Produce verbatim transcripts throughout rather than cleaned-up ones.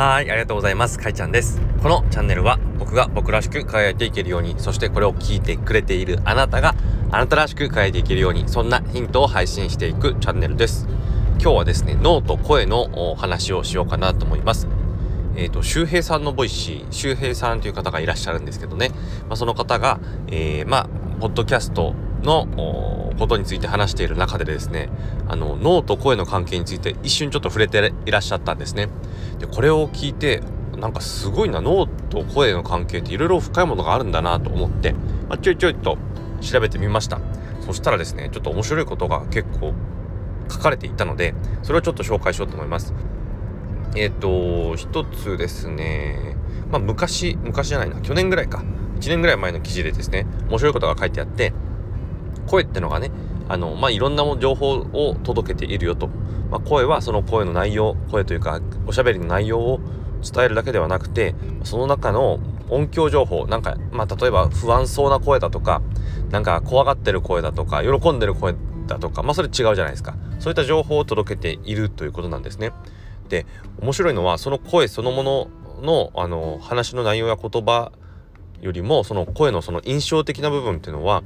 はい、ありがとうございます。かいちゃんです。このチャンネルは僕が僕らしく輝いていけるように、そしてこれを聞いてくれているあなたがあなたらしく輝いていけるように、そんなヒントを配信していくチャンネルです。今日はですね、脳と声のお話をしようかなと思います。えっと、周平さんのボイシー、周平さんという方がいらっしゃるんですけどね、まあ、その方が、えー、まあ、ポッドキャストのことについて話している中でですね、あの、脳と声の関係について一瞬ちょっと触れていらっしゃったんですね。で、これを聞いて、なんかすごいな、脳と声の関係っていろいろ深いものがあるんだなと思って、まあ、ちょいちょいと調べてみました。そしたらですね、ちょっと面白いことが結構書かれていたので、それをちょっと紹介しようと思います。えっと、一つですね、まあ、昔、昔じゃないな、去年ぐらいか、いちねんぐらい前の記事でですね、面白いことが書いてあって、声ってのがね、あの、まあ、いろんな情報を届けているよと。まあ、声はその声の内容、声というか、おしゃべりの内容を伝えるだけではなくて、その中の音響情報、なんか、まあ、例えば不安そうな声だとか、なんか怖がってる声だとか、喜んでる声だとか、まあ、それ違うじゃないですか。そういった情報を届けているということなんですね。で、面白いのはその声そのものの、あの話の内容や言葉よりも、その声のその印象的な部分っていうのは、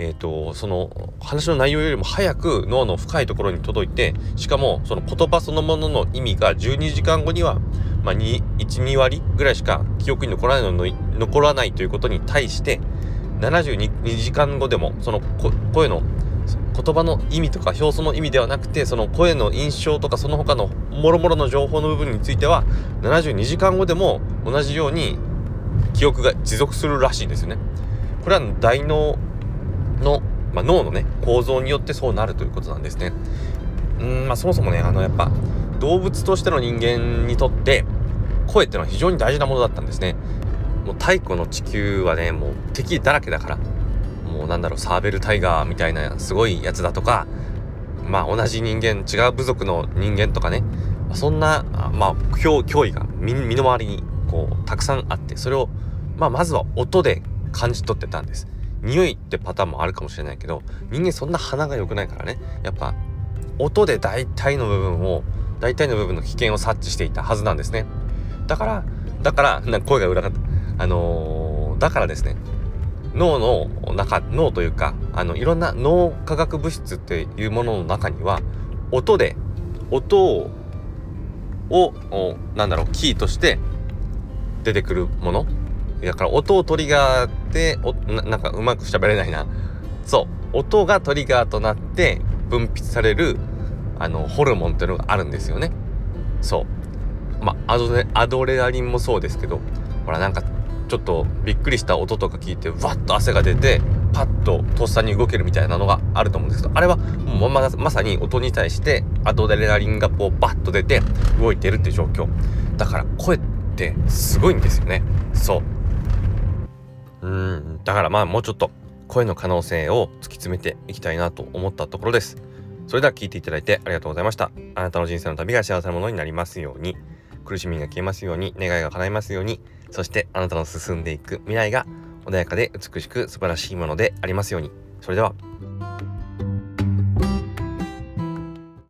えーと、その話の内容よりも早く脳の深いところに届いて、しかもその言葉そのものの意味がじゅうにじかんごには、まあ、いち、にわりぐらいしか記憶に残らないの、残らないということに対して、ななじゅうにじかんごでもその声の言葉の意味とか表層の意味ではなくて、その声の印象とかその他のもろもろの情報の部分については、ななじゅうにじかんごでも同じように記憶が持続するらしいんですよね。これは大脳の、まあ、脳のね、構造によってそうなるということなんですね。うーん、まあ、そもそもね、あのやっぱ動物としての人間にとって声ってのは非常に大事なものだったんですね。もう太古の地球はね、もう敵だらけだから、もうなんだろう、サーベルタイガーみたいなすごいやつだとか、まあ同じ人間、違う部族の人間とかね、そんな、まあ、脅威が身の回りにこうたくさんあって、それを、まあ、まずは音で感じ取ってたんです。匂いってパターンもあるかもしれないけど、人間そんな鼻が良くないからね、やっぱ音で大体の部分を大体の部分の危険を察知していたはずなんですね。だからだからなんか声が裏があのー、だからですね、脳の中、脳というか、あのいろんな脳化学物質っていうものの中には、音で音ををなんだろう、キーとして出てくるものだから、音をトリガーでお な, なんかうまくしゃべれないなそう音がトリガーとなって分泌されるあのホルモンっていうのがあるんですよね。そうまあアドレ、アドレナリンもそうですけど、ほらなんかちょっとびっくりした音とか聞いて、わっと汗が出てパッととっさに動けるみたいなのがあると思うんですけど、あれはもう ま, まさに音に対してアドレナリンがこうバッと出て動いてるっていう状況だから、声ってすごいんですよね。そううーんだからまあ、もうちょっと声の可能性を突き詰めていきたいなと思ったところです。それでは聞いていただいてありがとうございました。あなたの人生の旅が幸せなものになりますように、苦しみが消えますように、願いが叶いますように、そしてあなたの進んでいく未来が穏やかで美しく素晴らしいものでありますように。それでは。